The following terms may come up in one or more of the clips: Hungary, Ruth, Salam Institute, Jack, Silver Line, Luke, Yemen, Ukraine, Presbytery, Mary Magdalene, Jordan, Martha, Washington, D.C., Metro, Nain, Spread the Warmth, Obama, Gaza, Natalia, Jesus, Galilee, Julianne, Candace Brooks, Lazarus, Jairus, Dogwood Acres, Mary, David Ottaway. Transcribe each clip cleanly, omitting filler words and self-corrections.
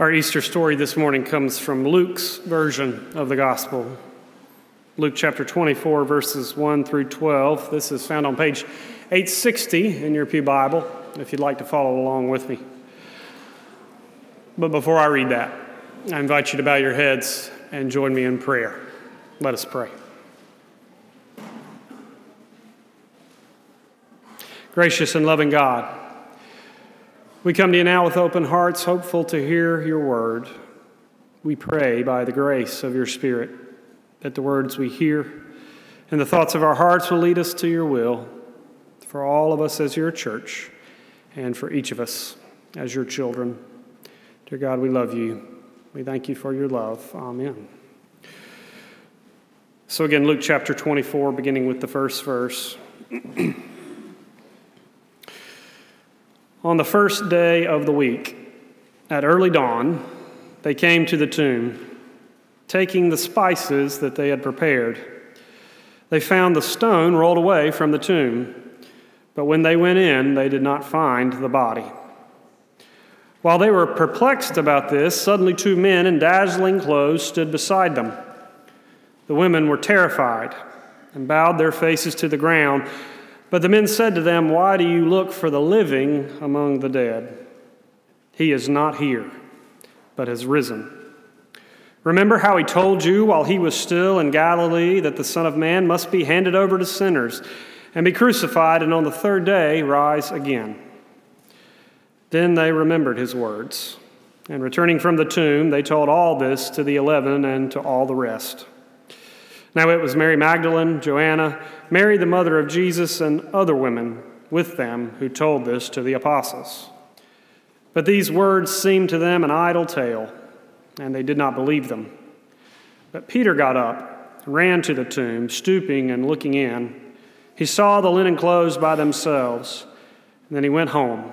Our Easter story this morning comes from Luke's version of the gospel. Luke chapter 24, verses 1 through 12. This is found on page 860 in your pew Bible, if you'd like to follow along with me. But before I read that, I invite you to bow your heads and join me in prayer. Let us pray. Gracious and loving God, we come to you now with open hearts, hopeful to hear your word. We pray by the grace of your Spirit that the words we hear and the thoughts of our hearts will lead us to your will for all of us as your church and for each of us as your children. Dear God, we love you. We thank you for your love. Amen. So again, Luke chapter 24, beginning with the first verse. On the first day of the week, at early dawn, they came to the tomb, taking the spices that they had prepared. They found the stone rolled away from the tomb, but when they went in, they did not find the body. While they were perplexed about this, suddenly two men in dazzling clothes stood beside them. The women were terrified and bowed their faces to the ground. But the men said to them, "Why do you look for the living among the dead? He is not here, but has risen. Remember how he told you while he was still in Galilee that the Son of Man must be handed over to sinners and be crucified and on the third day rise again." Then they remembered his words, and returning from the tomb, they told all this to the 11 and to all the rest. Now it was Mary Magdalene, Joanna, Mary the mother of Jesus, and other women with them who told this to the apostles. But these words seemed to them an idle tale, and they did not believe them. But Peter got up, ran to the tomb, stooping and looking in. He saw the linen clothes by themselves, and then he went home,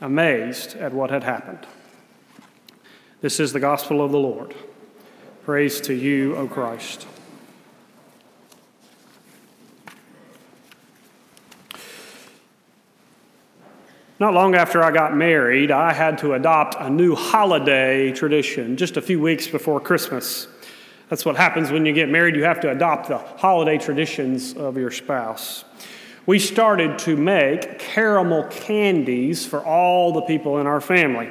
amazed at what had happened. This is the gospel of the Lord. Praise to you, O Christ. Not long after I got married, I had to adopt a new holiday tradition just a few weeks before Christmas. That's what happens when you get married. You have to adopt the holiday traditions of your spouse. We started to make caramel candies for all the people in our family.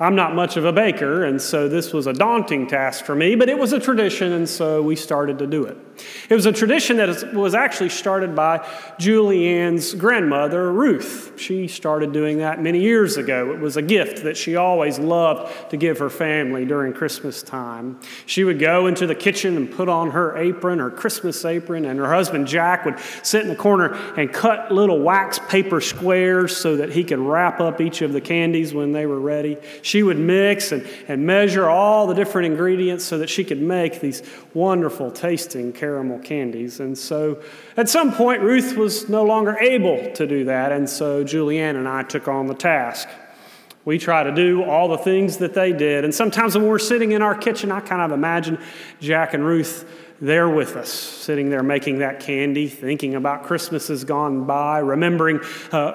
I'm not much of a baker, and so this was a daunting task for me, but it was a tradition, and so we started to do it. It was a tradition that was actually started by Julianne's grandmother, Ruth. She started doing that many years ago. It was a gift that she always loved to give her family during Christmas time. She would go into the kitchen and put on her apron, her Christmas apron, and her husband, Jack, would sit in the corner and cut little wax paper squares so that he could wrap up each of the candies when they were ready. She would mix and measure all the different ingredients so that she could make these wonderful tasting caramel candies. And so at some point, Ruth was no longer able to do that, and so Julianne and I took on the task. We try to do all the things that they did, and sometimes when we're sitting in our kitchen, I kind of imagine Jack and Ruth there with us, sitting there making that candy, thinking about Christmas has gone by, remembering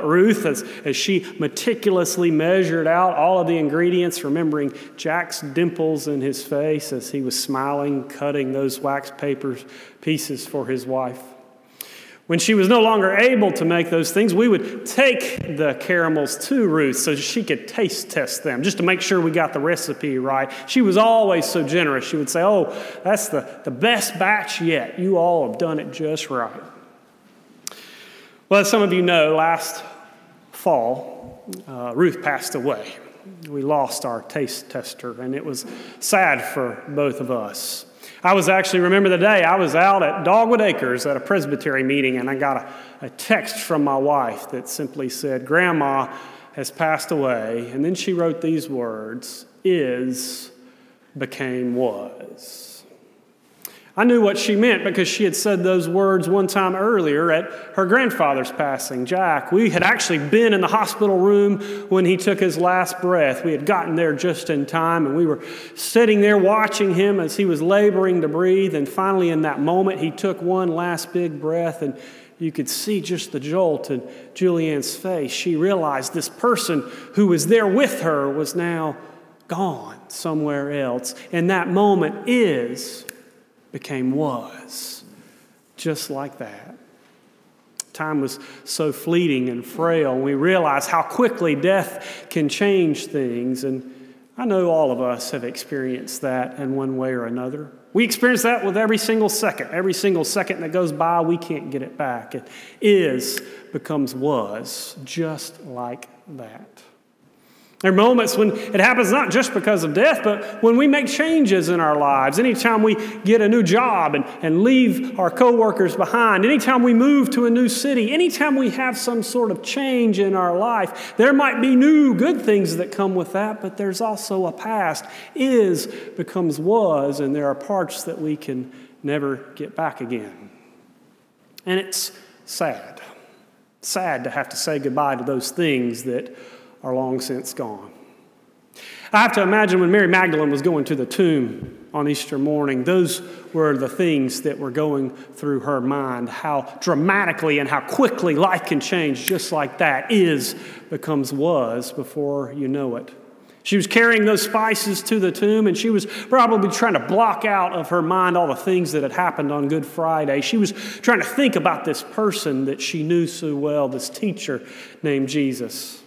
Ruth as she meticulously measured out all of the ingredients, remembering Jack's dimples in his face as he was smiling, cutting those wax paper pieces for his wife. When she was no longer able to make those things, we would take the caramels to Ruth so she could taste test them, just to make sure we got the recipe right. She was always so generous. She would say, "Oh, that's the best batch yet. You all have done it just right." Well, as some of you know, last fall, Ruth passed away. We lost our taste tester, and it was sad for both of us. I was actually, remember the day, I was out at Dogwood Acres at a Presbytery meeting, and I got a text from my wife that simply said, "Grandma has passed away," and then she wrote these words, "is became was." I knew what she meant because she had said those words one time earlier at her grandfather's passing, Jack. We had actually been in the hospital room when he took his last breath. We had gotten there just in time, and we were sitting there watching him as he was laboring to breathe, and finally in that moment he took one last big breath, and you could see just the jolt in Julianne's face. She realized this person who was there with her was now gone somewhere else. And that moment became was, just like that. Time was so fleeting and frail. We realize how quickly death can change things. And I know all of us have experienced that in one way or another. We experience that with every single second. Every single second that goes by, we can't get it back. It is becomes was, just like that. There are moments when it happens not just because of death, but when we make changes in our lives. Anytime we get a new job and leave our coworkers behind, anytime we move to a new city, anytime we have some sort of change in our life, there might be new good things that come with that, but there's also a past. Is becomes was, and there are parts that we can never get back again. And it's sad. Sad to have to say goodbye to those things that are long since gone. I have to imagine when Mary Magdalene was going to the tomb on Easter morning, those were the things that were going through her mind, how dramatically and how quickly life can change just like that. Is becomes was before you know it. She was carrying those spices to the tomb, and she was probably trying to block out of her mind all the things that had happened on Good Friday. She was trying to think about this person that she knew so well, this teacher named Jesus.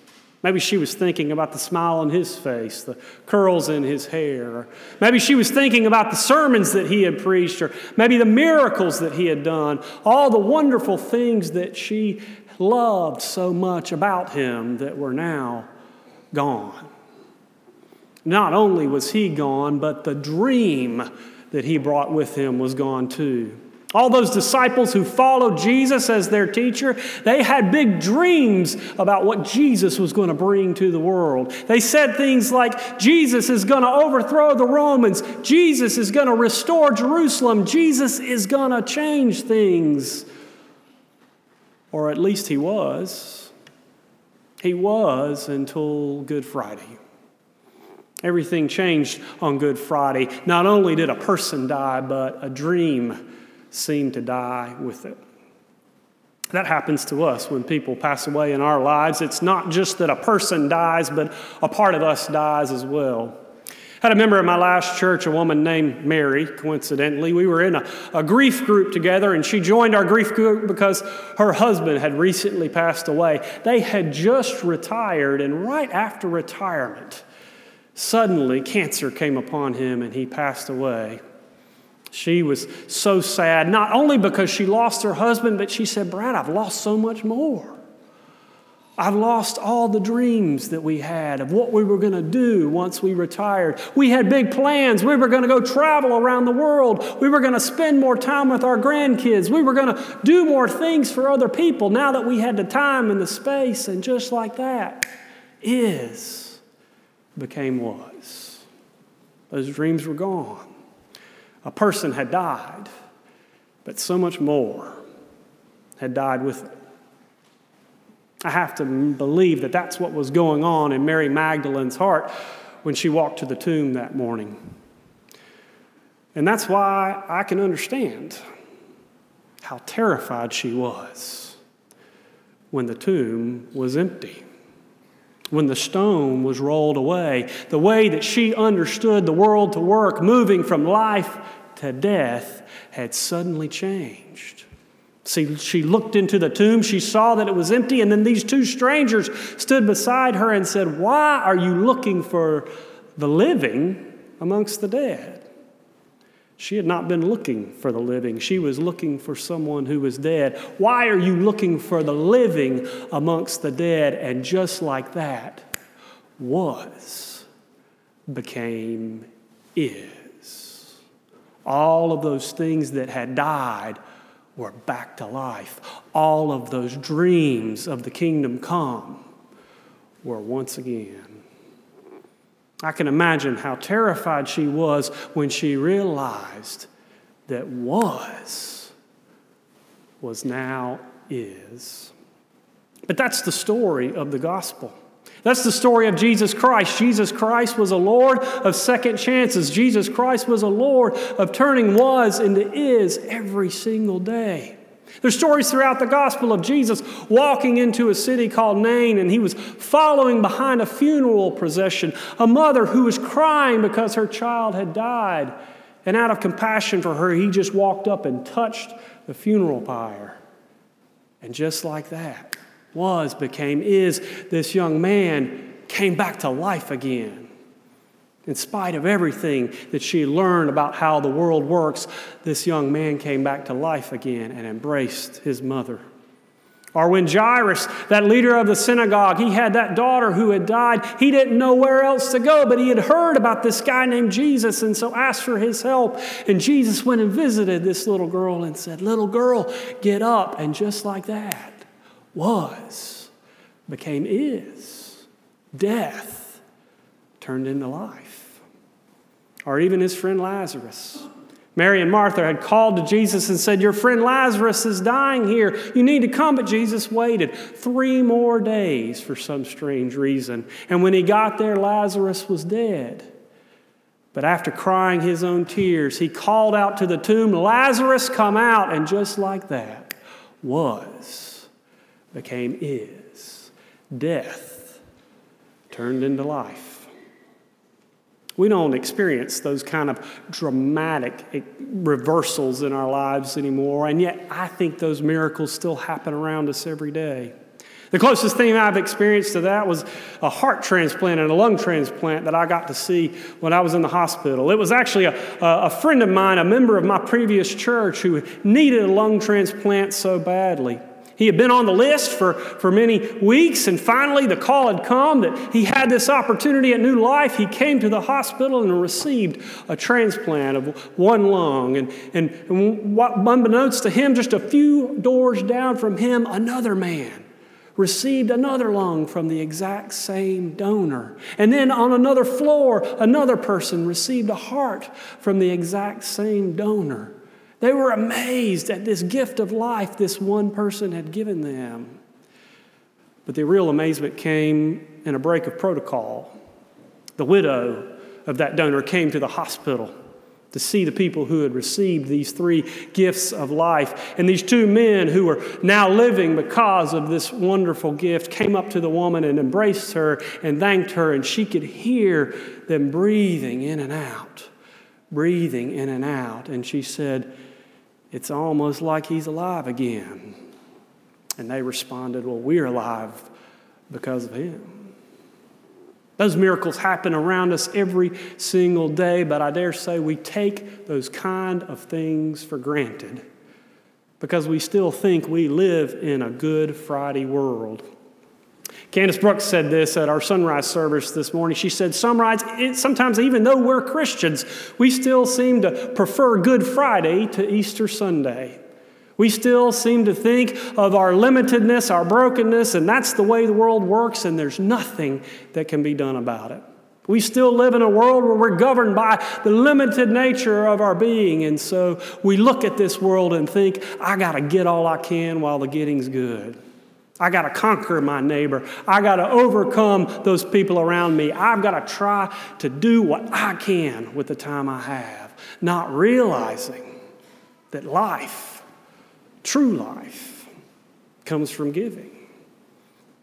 Maybe she was thinking about the smile on his face, the curls in his hair. Maybe she was thinking about the sermons that he had preached, or maybe the miracles that he had done, all the wonderful things that she loved so much about him that were now gone. Not only was he gone, but the dream that he brought with him was gone too. All those disciples who followed Jesus as their teacher, they had big dreams about what Jesus was going to bring to the world. They said things like, Jesus is going to overthrow the Romans. Jesus is going to restore Jerusalem. Jesus is going to change things. Or at least he was. He was until Good Friday. Everything changed on Good Friday. Not only did a person die, but a dream seem to die with it. That happens to us when people pass away in our lives. It's not just that a person dies, but a part of us dies as well. I had a member in my last church, a woman named Mary, coincidentally. We were in a grief group together, and she joined our grief group because her husband had recently passed away. They had just retired, and right after retirement, suddenly cancer came upon him and he passed away. She was so sad, not only because she lost her husband, but she said, Brad, I've lost so much more. I've lost all the dreams that we had of what we were going to do once we retired. We had big plans. We were going to go travel around the world. We were going to spend more time with our grandkids. We were going to do more things for other people now that we had the time and the space. And just like that, is became was. Those dreams were gone. A person had died, but so much more had died with it. I have to believe that that's what was going on in Mary Magdalene's heart when she walked to the tomb that morning. And that's why I can understand how terrified she was when the tomb was empty. When the stone was rolled away, the way that she understood the world to work, moving from life to death, had suddenly changed. See, she looked into the tomb, she saw that it was empty, and then these two strangers stood beside her and said, "Why are you looking for the living amongst the dead?" She had not been looking for the living. She was looking for someone who was dead. Why are you looking for the living amongst the dead? And just like that, was became is. All of those things that had died were back to life. All of those dreams of the kingdom come were once again. I can imagine how terrified she was when she realized that was now is. But that's the story of the gospel. That's the story of Jesus Christ. Jesus Christ was a Lord of second chances. Jesus Christ was a Lord of turning was into is every single day. There's stories throughout the gospel of Jesus walking into a city called Nain, and he was following behind a funeral procession, a mother who was crying because her child had died. And out of compassion for her, he just walked up and touched the funeral pyre. And just like that, this young man came back to life again. In spite of everything that she learned about how the world works, this young man came back to life again and embraced his mother. Or when Jairus, that leader of the synagogue, he had that daughter who had died. He didn't know where else to go, but he had heard about this guy named Jesus and so asked for his help. And Jesus went and visited this little girl and said, "Little girl, get up." And just like that, became is. Death turned into life. Or even his friend Lazarus. Mary and Martha had called to Jesus and said, "Your friend Lazarus is dying here. You need to come." But Jesus waited 3 more days for some strange reason. And when he got there, Lazarus was dead. But after crying his own tears, he called out to the tomb, "Lazarus, come out." And just like that, became is. Death turned into life. We don't experience those kind of dramatic reversals in our lives anymore, and yet I think those miracles still happen around us every day. The closest thing I've experienced to that was a heart transplant and a lung transplant that I got to see when I was in the hospital. It was actually a friend of mine, a member of my previous church, who needed a lung transplant so badly. He had been on the list for many weeks, and finally the call had come that he had this opportunity at New Life. He came to the hospital and received a transplant of 1 lung. And unbeknownst to him, just a few doors down from him, another man received another lung from the exact same donor. And then on another floor, another person received a heart from the exact same donor. They were amazed at this gift of life this one person had given them. But the real amazement came in a break of protocol. The widow of that donor came to the hospital to see the people who had received these 3 gifts of life. And these 2 men who were now living because of this wonderful gift came up to the woman and embraced her and thanked her. And she could hear them breathing in and out. And she said, "It's almost like he's alive again." And they responded, "Well, we're alive because of him." Those miracles happen around us every single day, but I dare say we take those kind of things for granted because we still think we live in a Good Friday world. Candace Brooks said this at our sunrise service this morning. She said, sometimes even though we're Christians, we still seem to prefer Good Friday to Easter Sunday. We still seem to think of our limitedness, our brokenness, and that's the way the world works, and there's nothing that can be done about it. We still live in a world where we're governed by the limited nature of our being, and so we look at this world and think, "I got to get all I can while the getting's good. I got to conquer my neighbor. I got to overcome those people around me. I've got to try to do what I can with the time I have," not realizing that life, true life, comes from giving.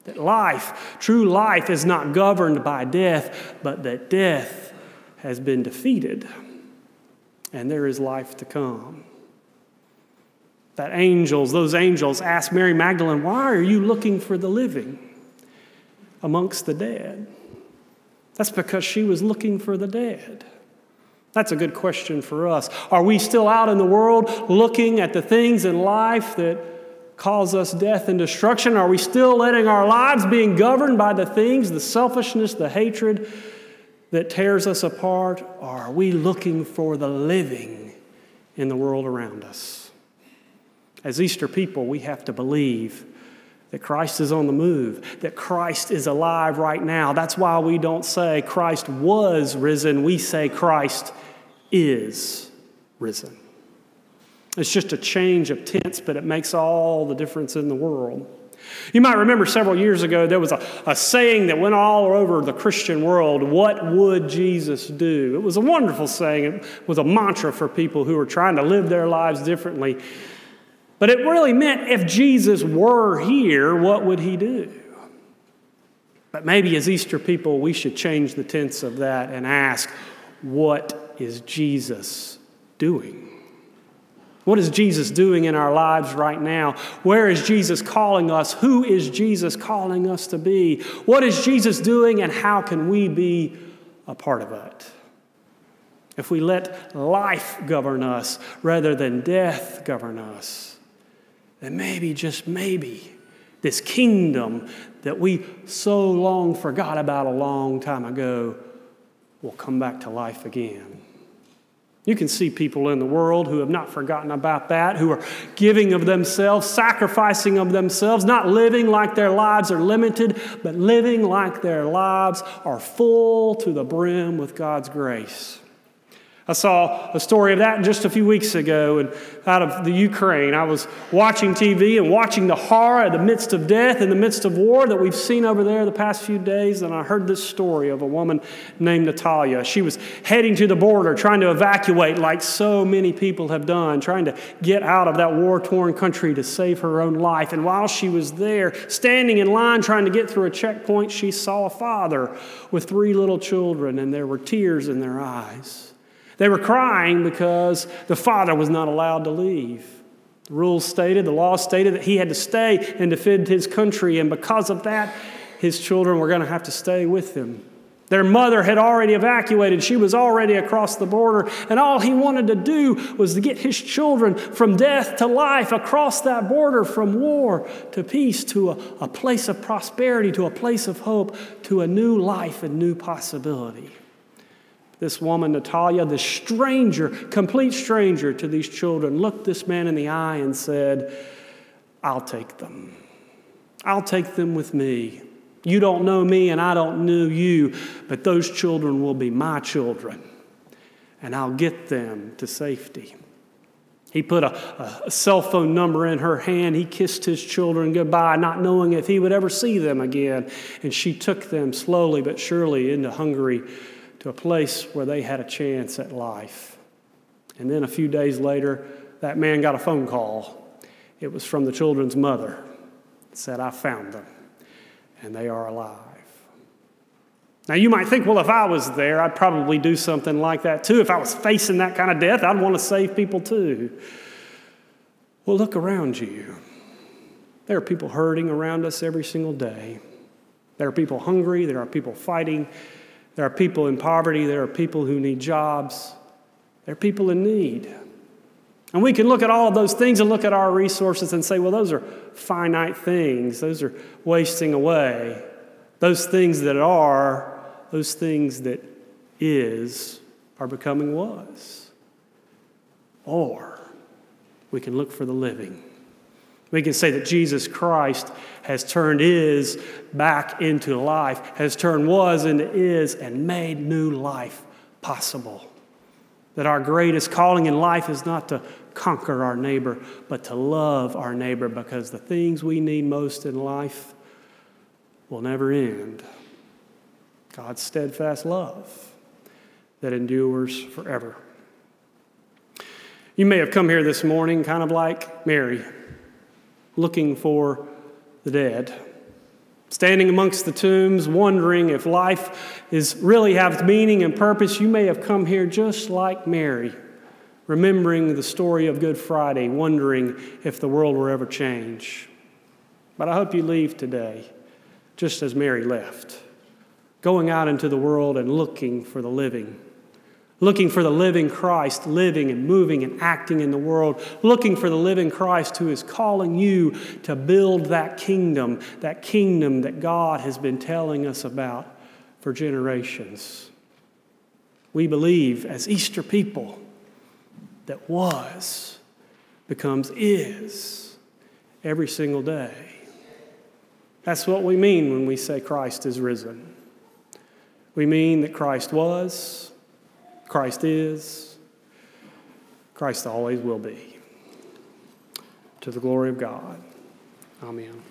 That life, true life, is not governed by death, but that death has been defeated and there is life to come. That those angels asked Mary Magdalene, "Why are you looking for the living amongst the dead?" That's because she was looking for the dead. That's a good question for us. Are we still out in the world looking at the things in life that cause us death and destruction? Are we still letting our lives being governed by the things, the selfishness, the hatred that tears us apart? Or are we looking for the living in the world around us? As Easter people, we have to believe that Christ is on the move, that Christ is alive right now. That's why we don't say Christ was risen. We say Christ is risen. It's just a change of tense, but it makes all the difference in the world. You might remember several years ago, there was a saying that went all over the Christian world, "What would Jesus do?" It was a wonderful saying. It was a mantra for people who were trying to live their lives differently. But it really meant if Jesus were here, what would he do? But maybe as Easter people, we should change the tense of that and ask, what is Jesus doing? What is Jesus doing in our lives right now? Where is Jesus calling us? Who is Jesus calling us to be? What is Jesus doing, and how can we be a part of it? If we let life govern us rather than death govern us, then maybe, just maybe, this kingdom that we so long forgot about a long time ago will come back to life again. You can see people in the world who have not forgotten about that, who are giving of themselves, sacrificing of themselves, not living like their lives are limited, but living like their lives are full to the brim with God's grace. I saw a story of that just a few weeks ago, and out of the Ukraine. I was watching TV and watching the horror in the midst of death, in the midst of war that we've seen over there the past few days, and I heard this story of a woman named Natalia. She was heading to the border, trying to evacuate like so many people have done, trying to get out of that war-torn country to save her own life. And while she was there, standing in line trying to get through a checkpoint, she saw a father with 3 little children, and there were tears in their eyes. They were crying because the father was not allowed to leave. The rules stated, the law stated that he had to stay and defend his country, and because of that, his children were going to have to stay with him. Their mother had already evacuated. She was already across the border, and all he wanted to do was to get his children from death to life, across that border from war to peace, to a place of prosperity, to a place of hope, to a new life and new possibility. This woman, Natalia, this stranger, complete stranger to these children, looked this man in the eye and said, "I'll take them. I'll take them with me. You don't know me and I don't know you, but those children will be my children, and I'll get them to safety." He put a cell phone number in her hand. He kissed his children goodbye, not knowing if he would ever see them again. And she took them slowly but surely into Hungary, to a place where they had a chance at life. And then a few days later, that man got a phone call. It was from the children's mother. It said, "I found them, and they are alive." Now you might think, well, if I was there, I'd probably do something like that too. If I was facing that kind of death, I'd want to save people too. Well, look around you. There are people hurting around us every single day. There are people hungry. There are people fighting. There are people in poverty. There are people who need jobs. There are people in need. And we can look at all of those things and look at our resources and say, well, those are finite things. Those are wasting away. Those things that are, those things that is, are becoming was. Or we can look for the living. We can say that Jesus Christ has turned is back into life, has turned was into is, and made new life possible. That our greatest calling in life is not to conquer our neighbor, but to love our neighbor, because the things we need most in life will never end. God's steadfast love that endures forever. You may have come here this morning kind of like Mary, looking for the dead, standing amongst the tombs, wondering if life is really have meaning and purpose. You may have come here just like Mary, remembering the story of Good Friday, wondering if the world will ever change. But I hope you leave today just as Mary left, going out into the world and looking for the living. Looking for the living Christ, living and moving and acting in the world. Looking for the living Christ who is calling you to build that kingdom that God has been telling us about for generations. We believe as Easter people that was becomes is every single day. That's what we mean when we say Christ is risen. We mean that Christ was, Christ is, Christ always will be. To the glory of God. Amen.